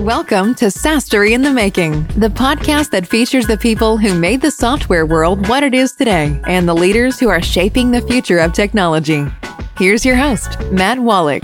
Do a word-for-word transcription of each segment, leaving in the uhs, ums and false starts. Welcome to SaaStr in the Making, the podcast that features the people who made the software world what it is today and the leaders who are shaping the future of technology. Here's your host, Matt Wallach.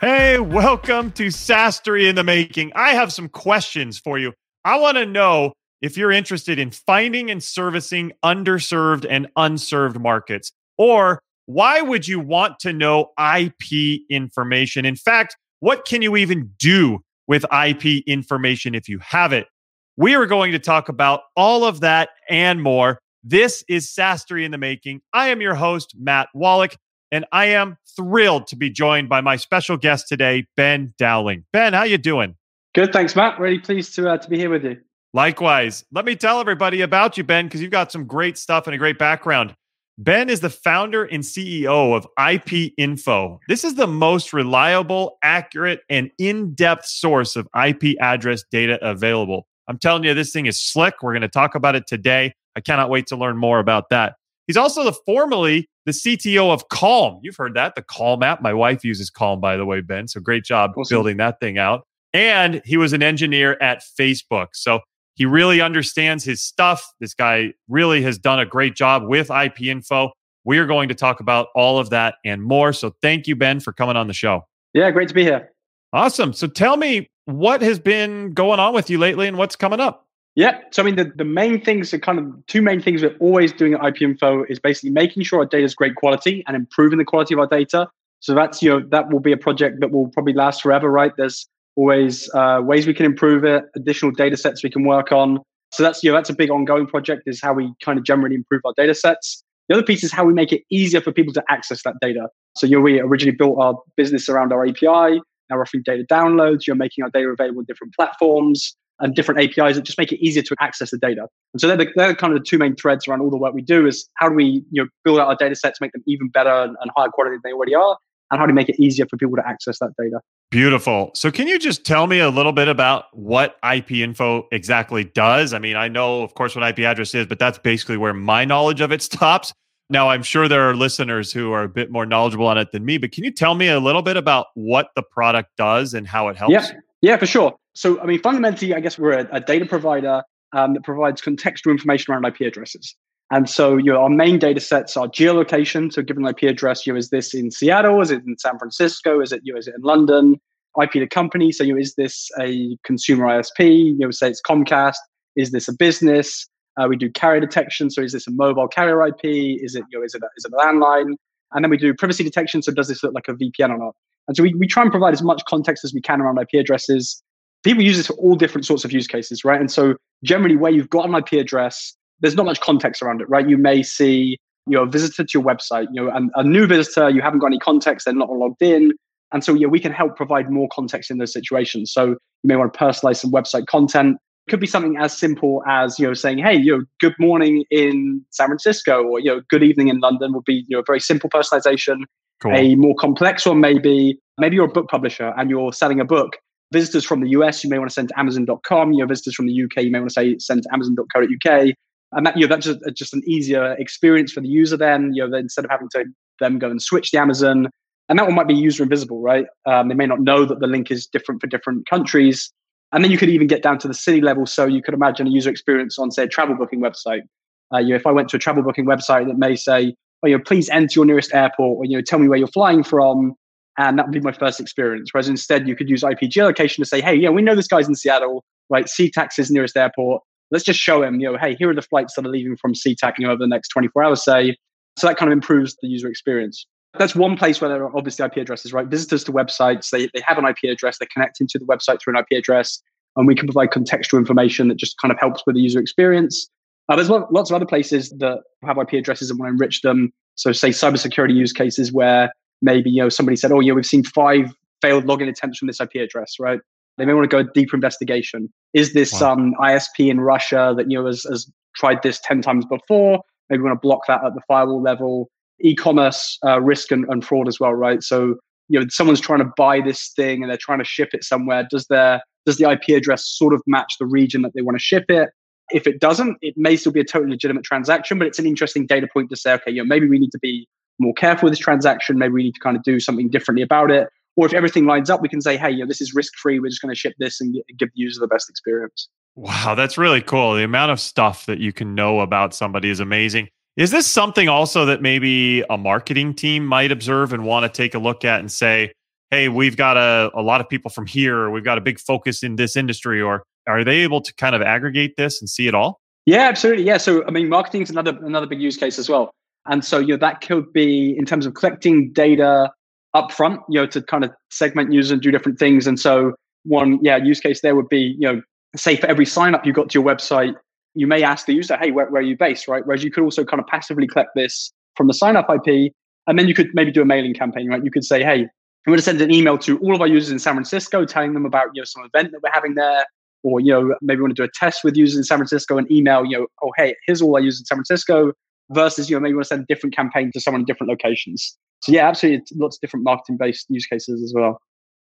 Hey, welcome to SaaStr in the Making. I have some questions for you. I want to know if you're interested in finding and servicing underserved and unserved markets, or why would you want to know I P information? In fact, what can you even do with I P information if you have it? We are going to talk about all of that and more. This is SaaStr in the Making. I am your host, Matt Wallach, and I am thrilled to be joined by my special guest today, Ben Dowling. Ben, how you doing? Good, thanks, Matt. Really pleased to, uh, to be here with you. Likewise. Let me tell everybody about you, Ben, because you've got some great stuff and a great background. Ben is the founder and C E O of I P Info. This is the most reliable, accurate, and in-depth source of I P address data available. I'm telling you, this thing is slick. We're going to talk about it today. I cannot wait to learn more about that. He's also the formerly the C T O of Calm. You've heard that, the Calm app. My wife uses Calm, by the way, Ben. So great job awesome. building that thing out. And he was an engineer at Facebook. So he really understands his stuff. This guy really has done a great job with I P Info. We are going to talk about all of that and more. So thank you, Ben, for coming on the show. Yeah, great to be here. Awesome. So tell me, what has been going on with you lately and what's coming up? Yeah. So I mean, the, the main things, the kind of two main things we're always doing at I P Info is basically making sure our data is great quality and improving the quality of our data. So that's, you know, that will be a project that will probably last forever, right? There's always uh, ways we can improve it, additional data sets we can work on. So that's, you know, that's a big ongoing project, is how we kind of generally improve our data sets. The other piece is how we make it easier for people to access that data. So, you know, we originally built our business around our A P I. Now we're offering data downloads. You're making our data available on different platforms and different A P Is that just make it easier to access the data. And so they're, the, they're kind of the two main threads around all the work we do, is how do we, you know, build out our data sets, make them even better and, and higher quality than they already are, and how to make it easier for people to access that data. Beautiful. So can you just tell me a little bit about what I P Info exactly does? I mean, I know, of course, what I P address is, but that's basically where my knowledge of it stops. Now, I'm sure there are listeners who are a bit more knowledgeable on it than me, but can you tell me a little bit about what the product does and how it helps? Yeah, yeah, for sure. So, I mean, fundamentally, I guess we're a, a data provider um, that provides contextual information around I P addresses. And so, you know, our main data sets are geolocation. So given an I P address, you know, is this in Seattle? Is it in San Francisco? Is it, you know, is it in London? I P to company. So, you know, is this a consumer I S P? You know, say it's Comcast. Is this a business? Uh, we do carrier detection. So is this a mobile carrier I P? Is it, you know, is it a, is it a landline? And then we do privacy detection. So does this look like a V P N or not? And so we, we try and provide as much context as we can around I P addresses. People use this for all different sorts of use cases, right? And so generally where you've got an I P address, there's not much context around it, right? You may see, you know, a visitor to your website, you know, a, a new visitor, you haven't got any context, they're not logged in. And so, yeah, we can help provide more context in those situations. So you may want to personalize some website content. It could be something as simple as, you know, saying, hey, you know, good morning in San Francisco, or, you know, good evening in London would be, you know, a very simple personalization. Cool. A more complex one, maybe, maybe you're a book publisher and you're selling a book. Visitors from the U S, you may want to send to amazon dot com. You know, visitors from the U K, you may want to say send to amazon dot co dot uk. And that, you know, that's just, just an easier experience for the user then, you know, instead of having to them go and switch to Amazon. And that one might be user invisible, right? Um, they may not know that the link is different for different countries. And then you could even get down to the city level. So you could imagine a user experience on, say, a travel booking website. Uh, you know, if I went to a travel booking website that may say, oh, you know, please enter your nearest airport, or, you know, tell me where you're flying from. And that would be my first experience. Whereas instead, you could use I P geolocation to say, hey, yeah, we know this guy's in Seattle, right? SeaTac is nearest airport. Let's just show him, you know, hey, here are the flights that are leaving from SeaTac, you know, over the next twenty-four hours, say. So that kind of improves the user experience. That's one place where there are obviously I P addresses, right? Visitors to websites, they, they have an I P address, they're connecting to the website through an I P address, and we can provide contextual information that just kind of helps with the user experience. Uh, there's lots of other places that have I P addresses and want to enrich them. So say cybersecurity use cases where maybe, you know, somebody said, oh, yeah, we've seen five failed login attempts from this I P address, right? They may want to go a deeper investigation. Is this some wow. um, I S P in Russia that, you know, has, has tried this ten times before? Maybe we want to block that at the firewall level. E-commerce uh, risk and, and fraud as well, right? So, you know, someone's trying to buy this thing and they're trying to ship it somewhere. Does their does the I P address sort of match the region that they want to ship it? If it doesn't, it may still be a totally legitimate transaction, but it's an interesting data point to say, okay, you know, maybe we need to be more careful with this transaction. Maybe we need to kind of do something differently about it. Or if everything lines up, we can say, hey, you know, this is risk-free. We're just going to ship this and give the user the best experience. Wow, that's really cool. The amount of stuff that you can know about somebody is amazing. Is this something also that maybe a marketing team might observe and want to take a look at and say, hey, we've got a, a lot of people from here, or we've got a big focus in this industry, or are they able to kind of aggregate this and see it all? Yeah, absolutely. Yeah. So, I mean, marketing is another, another big use case as well. And so, you know, that could be in terms of collecting data upfront, you know, to kind of segment users and do different things. And so one, yeah, use case there would be, you know, say for every sign up you got to your website, you may ask the user, hey, where, where are you based, right? Whereas you could also kind of passively collect this from the sign up I P. And then you could maybe do a mailing campaign, right? You could say, hey, I'm going to send an email to all of our users in San Francisco telling them about, you know, some event that we're having there. Or, you know, maybe we want to do a test with users in San Francisco and email, you know, oh, hey, here's all our users in San Francisco. Versus, you know, maybe you want to send a different campaign to someone in different locations. So yeah, absolutely, lots of different marketing-based use cases as well.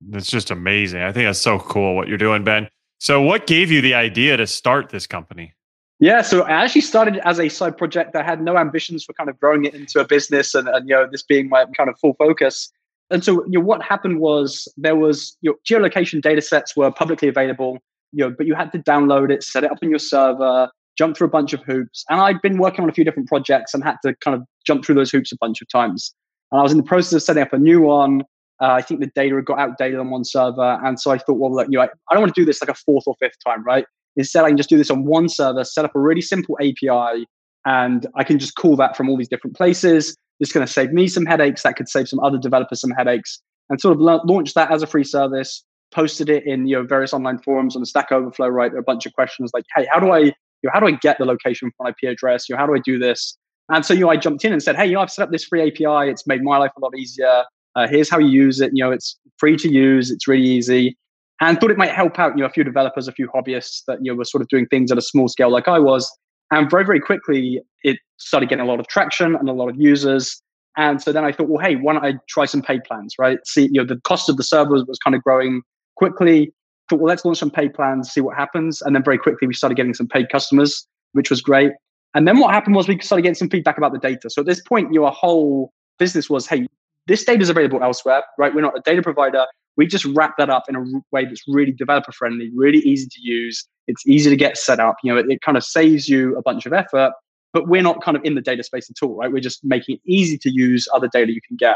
That's just amazing. I think that's so cool what you're doing, Ben. So what gave you the idea to start this company? Yeah, so I actually started as a side project. I had no ambitions for kind of growing it into a business and, and you know, this being my kind of full focus. And so, you know, what happened was there was, you know, geolocation data sets were publicly available, you know, but you had to download it, set it up on your server, jump through a bunch of hoops. And I'd been working on a few different projects and had to kind of jump through those hoops a bunch of times. And I was in the process of setting up a new one. Uh, I think the data had got outdated on one server. And so I thought, well, look, you know, I, I don't want to do this like a fourth or fifth time, right? Instead, I can just do this on one server, set up a really simple A P I, and I can just call that from all these different places. It's going to save me some headaches. That could save some other developers some headaches. And sort of la- launched that as a free service, posted it in, you know, various online forums on the Stack Overflow, right? There are a bunch of questions like, hey, how do I, you know, how do I get the location from an I P address? You know, how do I do this? And so, you know, I jumped in and said, hey, you know, I've set up this free A P I. It's made my life a lot easier. Uh, here's how you use it. You know, it's free to use. It's really easy. And thought it might help out, you know, a few developers, a few hobbyists that, you know, were sort of doing things at a small scale like I was. And very, very quickly, it started getting a lot of traction and a lot of users. And so then I thought, well, hey, why don't I try some paid plans, right? See, you know, the cost of the servers was kind of growing quickly. Thought, well, let's launch some paid plans, see what happens. And then very quickly, we started getting some paid customers, which was great. And then what happened was we started getting some feedback about the data. So at this point, your whole business was, hey, this data is available elsewhere, right? We're not a data provider. We just wrap that up in a way that's really developer-friendly, really easy to use. It's easy to get set up. You know, it, it kind of saves you a bunch of effort, but we're not kind of in the data space at all, right? We're just making it easy to use other data you can get.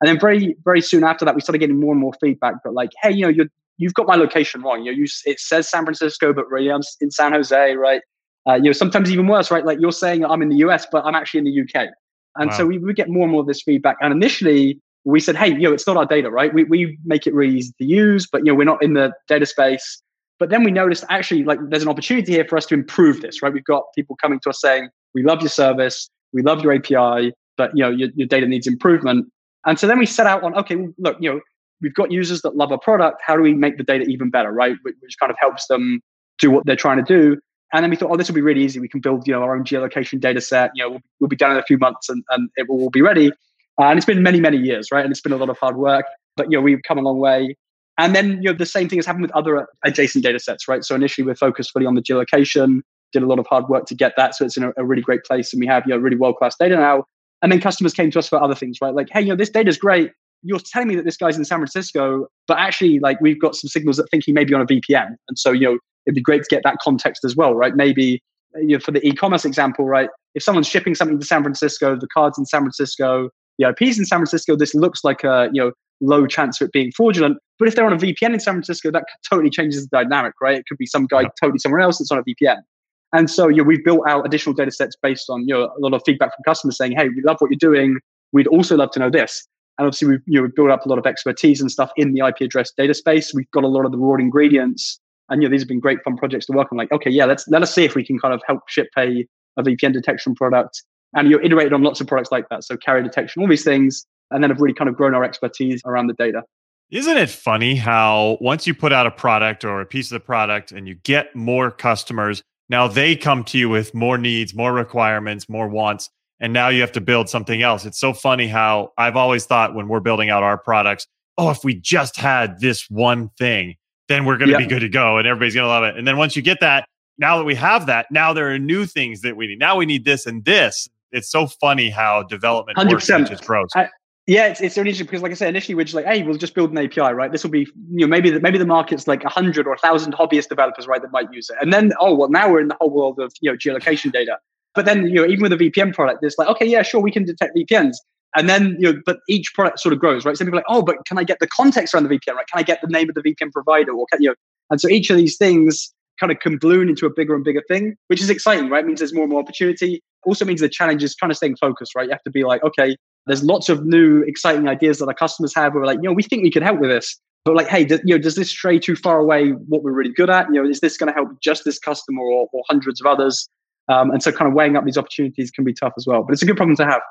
And then very, very soon after that, we started getting more and more feedback. But like, hey, you know, you're, you've got my location wrong. You know, you, it says San Francisco, but really I'm in San Jose, right? Uh, you know, sometimes even worse, right? Like you're saying I'm in the U S, but I'm actually in the U K. And wow. So we would get more and more of this feedback. And initially, we said, hey, you know, it's not our data, right? We we make it really easy to use, but you know, we're not in the data space. But then we noticed actually like there's an opportunity here for us to improve this, right? We've got people coming to us saying, we love your service, we love your A P I, but you know, your, your data needs improvement. And so then we set out on, okay, well, look, you know, we've got users that love our product. How do we make the data even better, right? Which, which kind of helps them do what they're trying to do. And then we thought, oh, this will be really easy. We can build, you know, our own geolocation data set. You know, we'll, we'll be done in a few months and, and it will all be ready. Uh, and it's been many, many years, right? And it's been a lot of hard work, but, you know, we've come a long way. And then, you know, the same thing has happened with other adjacent data sets, right? So initially we're focused fully on the geolocation, did a lot of hard work to get that. So it's in a, a really great place and we have, you know, really world-class data now. And then customers came to us for other things, right? Like, hey, you know, this data is great. You're telling me that this guy's in San Francisco, but actually, like, we've got some signals that think he may be on a V P N. And so, you know, it'd be great to get that context as well, right? Maybe, you know, for the e-commerce example, right? If someone's shipping something to San Francisco, the card's in San Francisco, the I P's in San Francisco, this looks like a, you know, low chance of it being fraudulent. But if they're on a V P N in San Francisco, that totally changes the dynamic, right? It could be some guy yeah. totally somewhere else that's on a V P N. And so, you know, we've built out additional data sets based on, you know, a lot of feedback from customers saying, hey, we love what you're doing. We'd also love to know this. And obviously, we've, you know, we've built up a lot of expertise and stuff in the I P address data space. We've got a lot of the raw ingredients. And, you know, these have been great fun projects to work on. Like, okay, yeah, let's let us see if we can kind of help ship a, a V P N detection product. And you're iterated on lots of products like that. So carrier detection, all these things, and then have really kind of grown our expertise around the data. Isn't it funny how once you put out a product or a piece of the product and you get more customers, now they come to you with more needs, more requirements, more wants, and now you have to build something else. It's so funny how I've always thought when we're building out our products, oh, if we just had this one thing, then we're going to yeah. be good to go and everybody's going to love it. And then once you get that, now that we have that, now there are new things that we need. Now we need this and this. It's so funny how development one hundred percent works and just grows. I, Yeah, it's, it's really interesting because, like I said, initially we're just like, hey, we'll just build an A P I, right? This will be, you know, maybe the, maybe the market's like a hundred or a thousand hobbyist developers, right, that might use it. And then, oh, well, now we're in the whole world of, you know, geolocation data. But then, you know, even with a V P N product, it's like, okay, yeah, sure, we can detect V P Ns. And then, you know, but each product sort of grows, right? Some people are like, oh, but can I get the context around the V P N, right? Can I get the name of the V P N provider? Or can, you know, and so each of these things kind of can balloon into a bigger and bigger thing, which is exciting, right? It means there's more and more opportunity. Also means the challenge is kind of staying focused, right? You have to be like, okay, there's lots of new exciting ideas that our customers have. Where we're like, you know, we think we could help with this, but like, hey, does, you know, does this stray too far away what we're really good at? You know, is this going to help just this customer or, or hundreds of others? Um, and so, kind of weighing up these opportunities can be tough as well. But it's a good problem to have.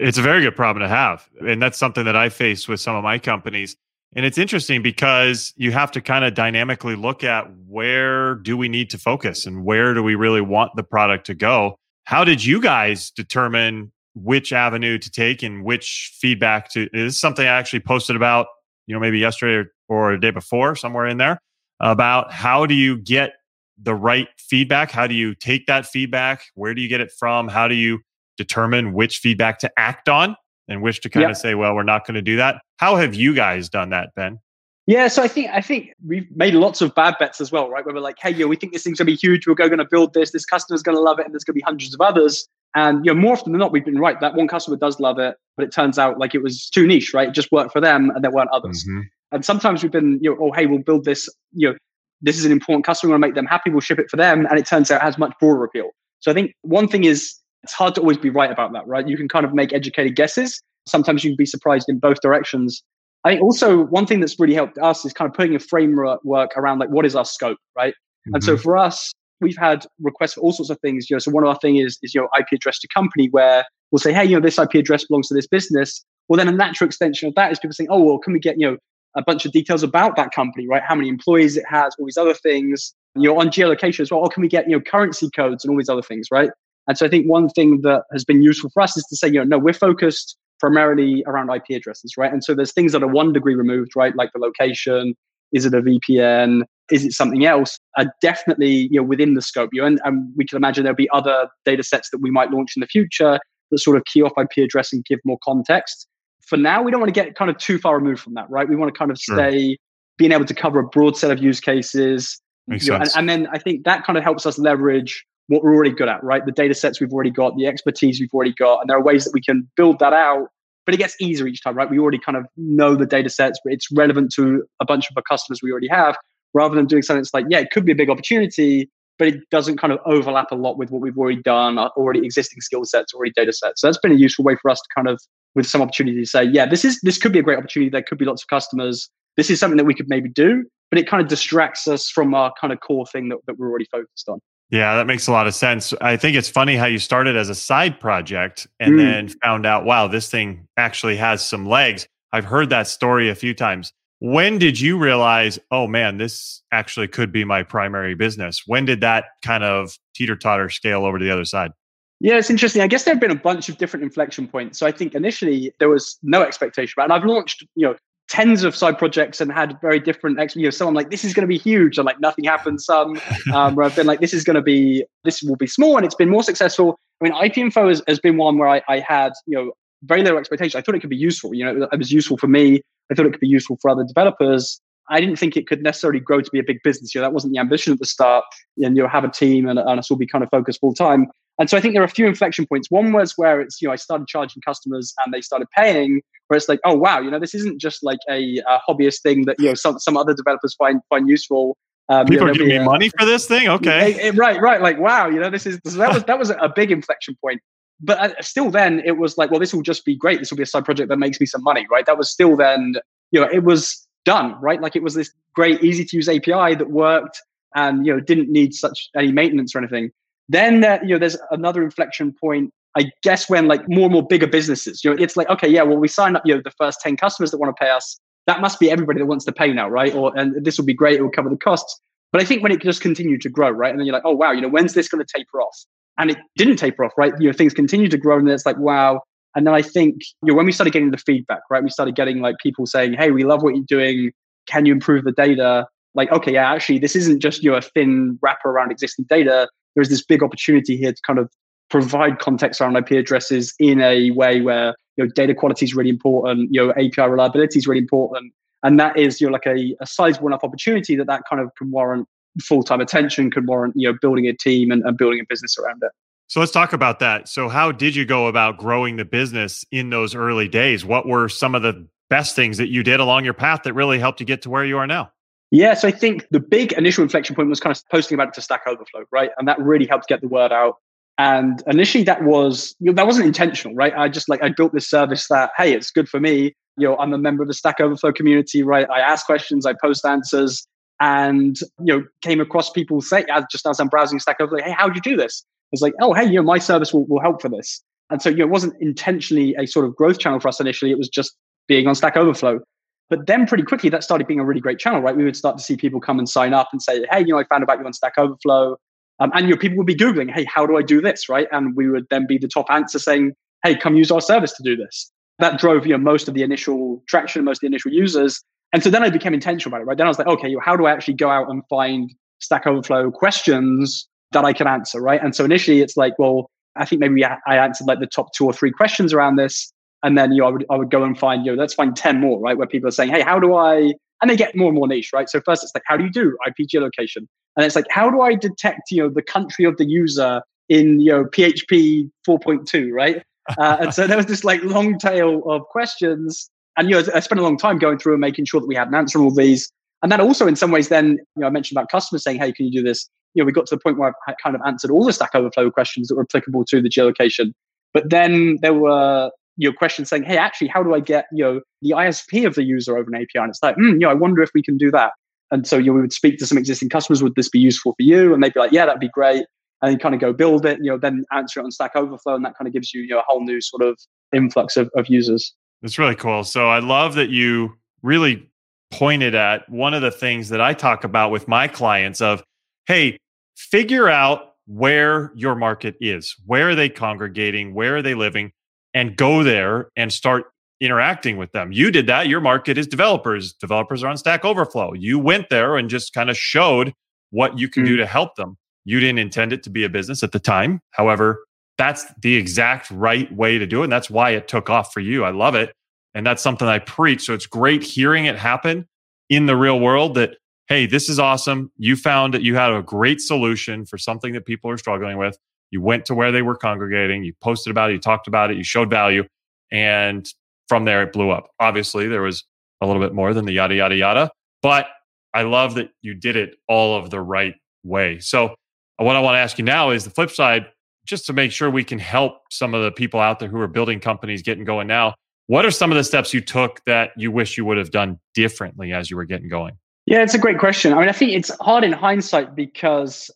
It's a very good problem to have, and that's something that I face with some of my companies. And it's interesting because you have to kind of dynamically look at where do we need to focus and where do we really want the product to go. How did you guys determine which avenue to take and which feedback to? This is something I actually posted about, you know, maybe yesterday or, or the day before, somewhere in there, about how do you get the right feedback? How do you take that feedback? Where do you get it from? How do you determine which feedback to act on and which to kind yep. of say, well, we're not going to do that? How have you guys done that, Ben? Yeah, so I think I think we've made lots of bad bets as well, right? Where we're like, hey, yeah, we think this thing's going to be huge. We're going to build this. This customer's going to love it. And there's going to be hundreds of others. And you know, more often than not, we've been right. That one customer does love it, but it turns out like it was too niche, right? It just worked for them and there weren't others. Mm-hmm. And sometimes we've been, you know, oh, hey, we'll build this. You know, this is an important customer. We're going to make them happy. We'll ship it for them. And it turns out it has much broader appeal. So I think one thing is it's hard to always be right about that, right? You can kind of make educated guesses. Sometimes you can be surprised in both directions. I think also one thing that's really helped us is kind of putting a framework around like what is our scope, right? Mm-hmm. And so for us, we've had requests for all sorts of things. You know, so one of our things is, is, you know, I P address to company, where we'll say, hey, you know, this I P address belongs to this business. Well, then a natural extension of that is people saying, oh, well, can we get, you know, a bunch of details about that company, right? How many employees it has, all these other things. You know, on geolocation as well, or can we get, you know, currency codes and all these other things, right? And so I think one thing that has been useful for us is to say, you know, no, we're focused primarily around I P addresses, right? And so there's things that are one degree removed, right? Like the location, is it a V P N? Is it something else? Are definitely, you know, within the scope. You know, and, and we can imagine there'll be other data sets that we might launch in the future that sort of key off I P address and give more context. For now, we don't want to get kind of too far removed from that, right? We want to kind of stay sure. being able to cover a broad set of use cases. Makes you know, sense. And, and then I think that kind of helps us leverage what we're already good at, right? The data sets we've already got, the expertise we've already got. And there are ways that we can build that out, but it gets easier each time, right? We already kind of know the data sets, but it's relevant to a bunch of our customers we already have, rather than doing something that's like, yeah, it could be a big opportunity, but it doesn't kind of overlap a lot with what we've already done, our already existing skill sets, already data sets. So that's been a useful way for us to kind of, with some opportunity to say, yeah, this is this could be a great opportunity. There could be lots of customers. This is something that we could maybe do, but it kind of distracts us from our kind of core thing that, that we're already focused on. Yeah, that makes a lot of sense. I think it's funny how you started as a side project and mm. then found out, wow, this thing actually has some legs. I've heard that story a few times. When did you realize, oh man, this actually could be my primary business? When did that kind of teeter-totter scale over to the other side? Yeah, it's interesting. I guess there have been a bunch of different inflection points. So I think initially there was no expectation, right? And I've launched, you know, tens of side projects and had very different, you know, someone like, this is going to be huge. And like nothing happened. Some um, where I've been like, this is going to be, this will be small. And it's been more successful. I mean, I P Info has, has been one where I, I had, you know, very little expectation. I thought it could be useful. You know, it was useful for me. I thought it could be useful for other developers. I didn't think it could necessarily grow to be a big business. You know, that wasn't the ambition at the start. And you'll have a team and, and us will be kind of focused full time. And so I think there are a few inflection points. One was where it's, you know, I started charging customers and they started paying, where it's like, oh, wow, you know, this isn't just like a, a hobbyist thing that, you know, some, some other developers find find useful. Um, People you know, are giving me uh, money for this thing? Okay. It, it, right, right. Like, wow, you know, this is, so that was that was a big inflection point. But I, still then it was like, well, this will just be great. This will be a side project that makes me some money, right? That was still then, you know, it was done, right? Like it was this great, easy to use A P I that worked and, you know, didn't need such any maintenance or anything. Then, uh, you know, there's another inflection point, I guess, when like more and more bigger businesses, you know, it's like, okay, yeah, well, we signed up, you know, the first ten customers that want to pay us. That must be everybody that wants to pay now, right? Or, and this will be great. It will cover the costs. But I think when it just continued to grow, right? And then you're like, oh, wow, you know, when's this going to taper off? And it didn't taper off, right? You know, things continue to grow and it's like, wow. And then I think, you know, when we started getting the feedback, right? We started getting like people saying, hey, we love what you're doing. Can you improve the data? Like, okay, yeah, actually, this isn't just, you know, a thin wrapper around existing data. There's this big opportunity here to kind of provide context around I P addresses in a way where, you know, data quality is really important, you know, A P I reliability is really important. And that is, you know, like a, a sizable enough opportunity that that kind of can warrant full-time attention, can warrant, you know, building a team and, and building a business around it. So let's talk about that. So how did you go about growing the business in those early days? What were some of the best things that you did along your path that really helped you get to where you are now? Yeah, so I think the big initial inflection point was kind of posting about it to Stack Overflow, right? And that really helped get the word out. And initially that was, you know, that wasn't intentional, right? I just like, I built this service that, hey, it's good for me. You know, I'm a member of the Stack Overflow community, right? I ask questions, I post answers, and, you know, came across people say, just as I'm browsing Stack Overflow, hey, how do you do this? It's like, oh, hey, you know, my service will, will help for this. And so, you know, it wasn't intentionally a sort of growth channel for us initially. It was just being on Stack Overflow. But then pretty quickly, that started being a really great channel, right? We would start to see people come and sign up and say, hey, you know, I found about you on Stack Overflow. Um, and, you know, people would be Googling, hey, how do I do this, right? And we would then be the top answer saying, hey, come use our service to do this. That drove, you know, most of the initial traction, most of the initial users. And so then I became intentional about it, right? Then I was like, okay, you know, how do I actually go out and find Stack Overflow questions that I can answer, right? And so initially it's like, well, I think maybe I answered like the top two or three questions around this. And then, you know, I would, I would go and find, you know, let's find ten more, right? Where people are saying, hey, how do I, and they get more and more niche, right? So first it's like, how do you do I P geolocation? And it's like, how do I detect, you know, the country of the user in, you know, P H P four point two, right? Uh, and so there was this like long tail of questions. And, you know, I spent a long time going through and making sure that we had an answer on all these. And that also in some ways then, you know, I mentioned about customers saying, hey, can you do this? You know, we got to the point where I kind of answered all the Stack Overflow questions that were applicable to the geolocation. But then there were, you know, questions saying, hey, actually, how do I get, you know, the I S P of the user over an A P I? And it's like, hmm, you know, I wonder if we can do that. And so, you know, we would speak to some existing customers, would this be useful for you? And they'd be like, yeah, that'd be great. And you kind of go build it, you know, then answer it on Stack Overflow. And that kind of gives you, you know, a whole new sort of influx of, of users. That's really cool. So I love that you really pointed at one of the things that I talk about with my clients of, hey, figure out where your market is. Where are they congregating? Where are they living? And go there and start interacting with them. You did that. Your market is developers. Developers are on Stack Overflow. You went there and just kind of showed what you can mm. do to help them. You didn't intend it to be a business at the time. However, that's the exact right way to do it. And that's why it took off for you. I love it. And that's something I preach. So it's great hearing it happen in the real world that, hey, this is awesome. You found that you had a great solution for something that people are struggling with. You went to where they were congregating. You posted about it. You talked about it. You showed value. And from there, it blew up. Obviously, there was a little bit more than the yada, yada, yada. But I love that you did it all of the right way. So what I want to ask you now is the flip side, just to make sure we can help some of the people out there who are building companies getting going now. What are some of the steps you took that you wish you would have done differently as you were getting going? Yeah, it's a great question. I mean, I think it's hard in hindsight because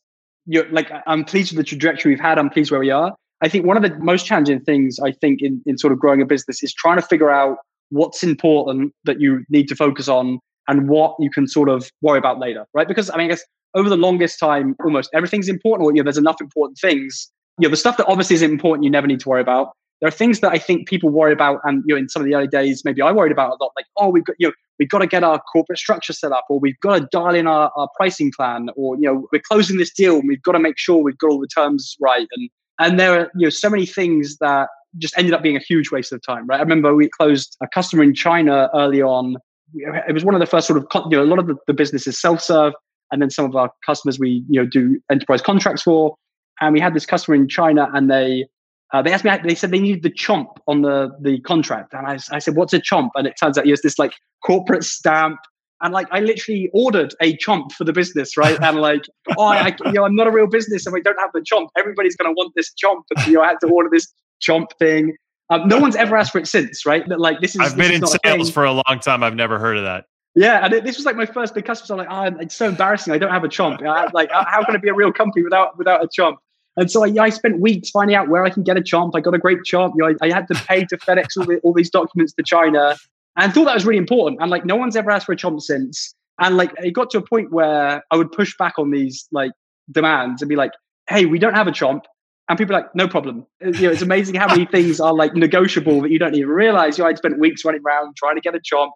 you're like, I'm pleased with the trajectory we've had. I'm pleased where we are. I think one of the most challenging things I think in, in sort of growing a business is trying to figure out what's important that you need to focus on and what you can sort of worry about later, right? Because I mean, I guess over the longest time, almost everything's important, or you know, there's enough important things. You know, the stuff that obviously is important, you never need to worry about. There are things that I think people worry about, and you know, in some of the early days, maybe I worried about a lot. Like, oh, we've got you know, we've got to get our corporate structure set up, or we've got to dial in our, our pricing plan, or you know, we're closing this deal, and we've got to make sure we've got all the terms right. And and there are you know, so many things that just ended up being a huge waste of time, right? I remember we closed a customer in China early on. It was one of the first sort of you know, a lot of the, the business is self-serve, and then some of our customers we you know do enterprise contracts for, and we had this customer in China, and they. Uh, they asked me, they said they needed the chomp on the, the contract. And I, I said, what's a chomp? And it turns out it's this like corporate stamp. And like, I literally ordered a chomp for the business, right? And like, oh, I, I, you know, I'm not a real business and we don't have the chomp. Everybody's going to want this chomp. And, you know, I had to order this chomp thing. Um, no one's ever asked for it since, right? But like, this is, I've been in sales for a long time. I've never heard of that. Yeah. And it, this was like my first big customer. So I'm like, oh, it's so embarrassing. I don't have a chomp. I, like, how can I be a real company without, without a chomp? And so I, I spent weeks finding out where I can get a chomp. I got a great chomp. You know, I, I had to pay to FedEx all, the, all these documents to China and thought that was really important. And like, no one's ever asked for a chomp since. And like, it got to a point where I would push back on these like demands and be like, hey, we don't have a chomp. And people are like, no problem. You know, it's amazing how many things are like negotiable that you don't even realize. You know, I'd spent weeks running around trying to get a chomp,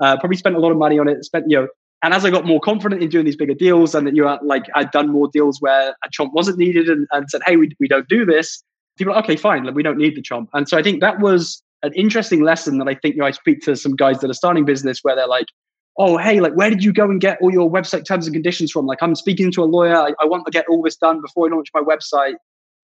uh, probably spent a lot of money on it, spent, you know, and as I got more confident in doing these bigger deals and that you are like, I'd done more deals where a chomp wasn't needed and, and said, hey, we, we don't do this. people are like, okay, fine, we don't need the chomp. And so I think that was an interesting lesson that I think, you know, I speak to some guys that are starting business where they're like, oh, hey, like, where did you go and get all your website terms and conditions from? Like, I'm speaking to a lawyer. I, I want to get all this done before I launch my website.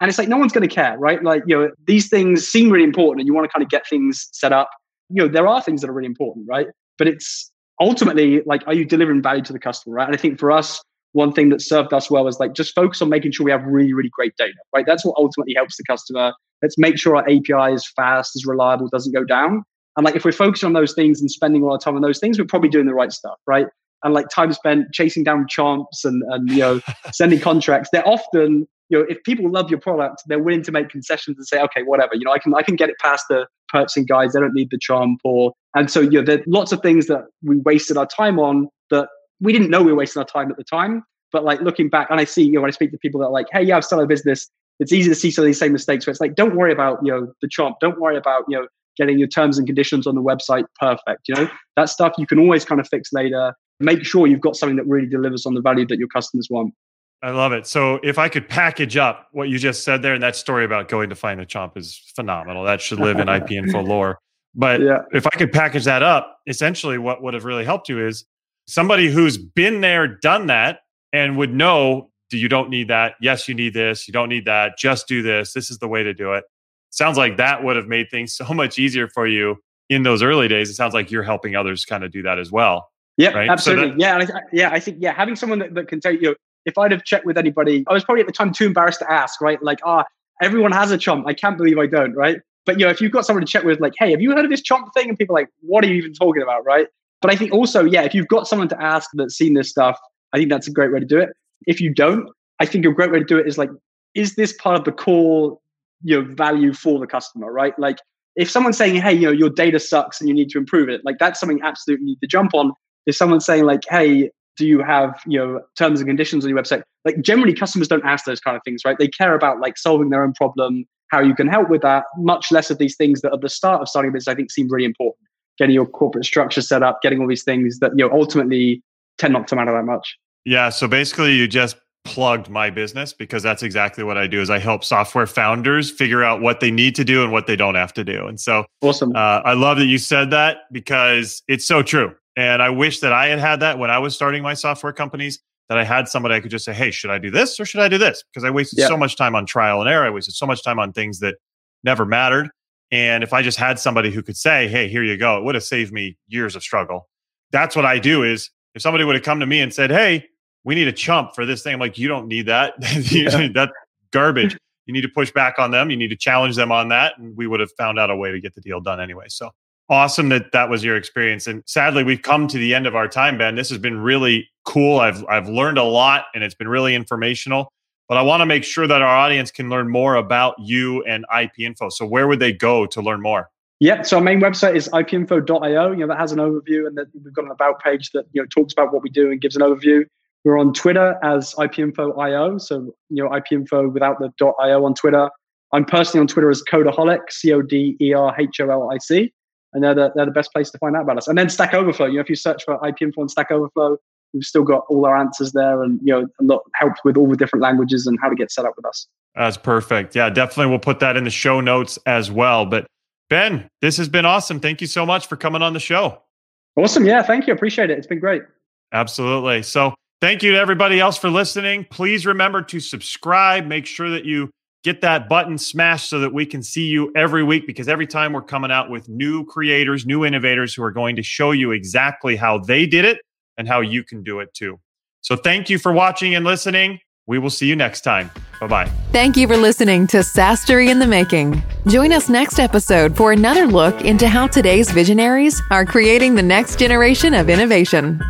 And it's like, no one's going to care, right? Like, you know, these things seem really important and you want to kind of get things set up. You know, there are things that are really important, right? But it's ultimately like, are you delivering value to the customer, right? And I think for us, one thing that served us well is like, just focus on making sure we have really, really great data, right? That's what ultimately helps the customer. Let's make sure our A P I is fast, is reliable, doesn't go down. And like, if we're focusing on those things and spending all our time on those things, we're probably doing the right stuff, right? And like, time spent chasing down chomps and, and you know, sending contracts, they're often, you know, if people love your product, they're willing to make concessions and say, okay, whatever, you know, I can I can get it past the purchasing guys. They don't need the chomp. Or, and so, you know, there's lots of things that we wasted our time on that we didn't know we were wasting our time at the time. But like, looking back, and I see, you know, when I speak to people that are like, hey, yeah, I've started a business, it's easy to see some of these same mistakes where it's like, don't worry about, you know, the chomp. Don't worry about, you know, getting your terms and conditions on the website perfect. You know, that stuff you can always kind of fix later. Make sure you've got something that really delivers on the value that your customers want. I love it. So if I could package up what you just said there, and that story about going to find the chomp is phenomenal. That should live in I P Info lore. But yeah. If I could package that up, essentially what would have really helped you is somebody who's been there, done that, and would know, do you don't need that. Yes, you need this. You don't need that. Just do this. This is the way to do it. Sounds like that would have made things so much easier for you in those early days. It sounds like you're helping others kind of do that as well. Yeah, right? Absolutely. So that, yeah, I th- yeah, I think, yeah, having someone that, that can tell you, if I'd have checked with anybody, I was probably at the time too embarrassed to ask, right? Like, ah, everyone has a chomp. I can't believe I don't, right? But, you know, if you've got someone to check with, like, hey, have you heard of this chomp thing? And people are like, what are you even talking about, right? But I think also, yeah, if you've got someone to ask that's seen this stuff, I think that's a great way to do it. If you don't, I think a great way to do it is like, is this part of the core, you know, value for the customer, right? Like, if someone's saying, hey, you know, your data sucks and you need to improve it, like, that's something absolutely you need to jump on. If someone's saying like, hey, do you have, you know, terms and conditions on your website? Like, generally customers don't ask those kind of things, right? They care about like solving their own problem, how you can help with that, much less of these things that at the start of starting a business, I think seem really important. Getting your corporate structure set up, getting all these things that, you know, ultimately tend not to matter that much. Yeah. So basically you just plugged my business, because that's exactly what I do. Is I help software founders figure out what they need to do and what they don't have to do. And so awesome. uh, I love that you said that, because it's so true. And I wish that I had had that when I was starting my software companies, that I had somebody I could just say, hey, should I do this or should I do this? Because I wasted yeah. so much time on trial and error. I wasted so much time on things that never mattered. And if I just had somebody who could say, hey, here you go, it would have saved me years of struggle. That's what I do. Is if somebody would have come to me and said, hey, we need a chump for this thing, I'm like, you don't need that. Yeah. That's garbage. You need to push back on them. You need to challenge them on that. And we would have found out a way to get the deal done anyway. So awesome that that was your experience. And sadly, we've come to the end of our time, Ben. This has been really cool. I've I've learned a lot and it's been really informational. But I want to make sure that our audience can learn more about you and I P Info. So where would they go to learn more? Yeah, so our main website is I P info dot io. You know, that has an overview, and that we've got an about page that, you know, talks about what we do and gives an overview. We're on Twitter as I P info dot io. So, you know, I P info without the .io on Twitter. I'm personally on Twitter as Codaholic, C O D E R H O L I C. And they're the, they're the best place to find out about us. And then Stack Overflow, you know, if you search for I P Info on Stack Overflow, we've still got all our answers there, and, you know, a lot helped with all the different languages and how to get set up with us. That's perfect. Yeah, definitely. We'll put that in the show notes as well. But Ben, this has been awesome. Thank you so much for coming on the show. Awesome. Yeah, thank you. Appreciate it. It's been great. Absolutely. So thank you to everybody else for listening. Please remember to subscribe. Make sure that you get that button smashed so that we can see you every week, because every time we're coming out with new creators, new innovators who are going to show you exactly how they did it and how you can do it too. So thank you for watching and listening. We will see you next time. Bye-bye. Thank you for listening to SaaStr in the Making. Join us next episode for another look into how today's visionaries are creating the next generation of innovation.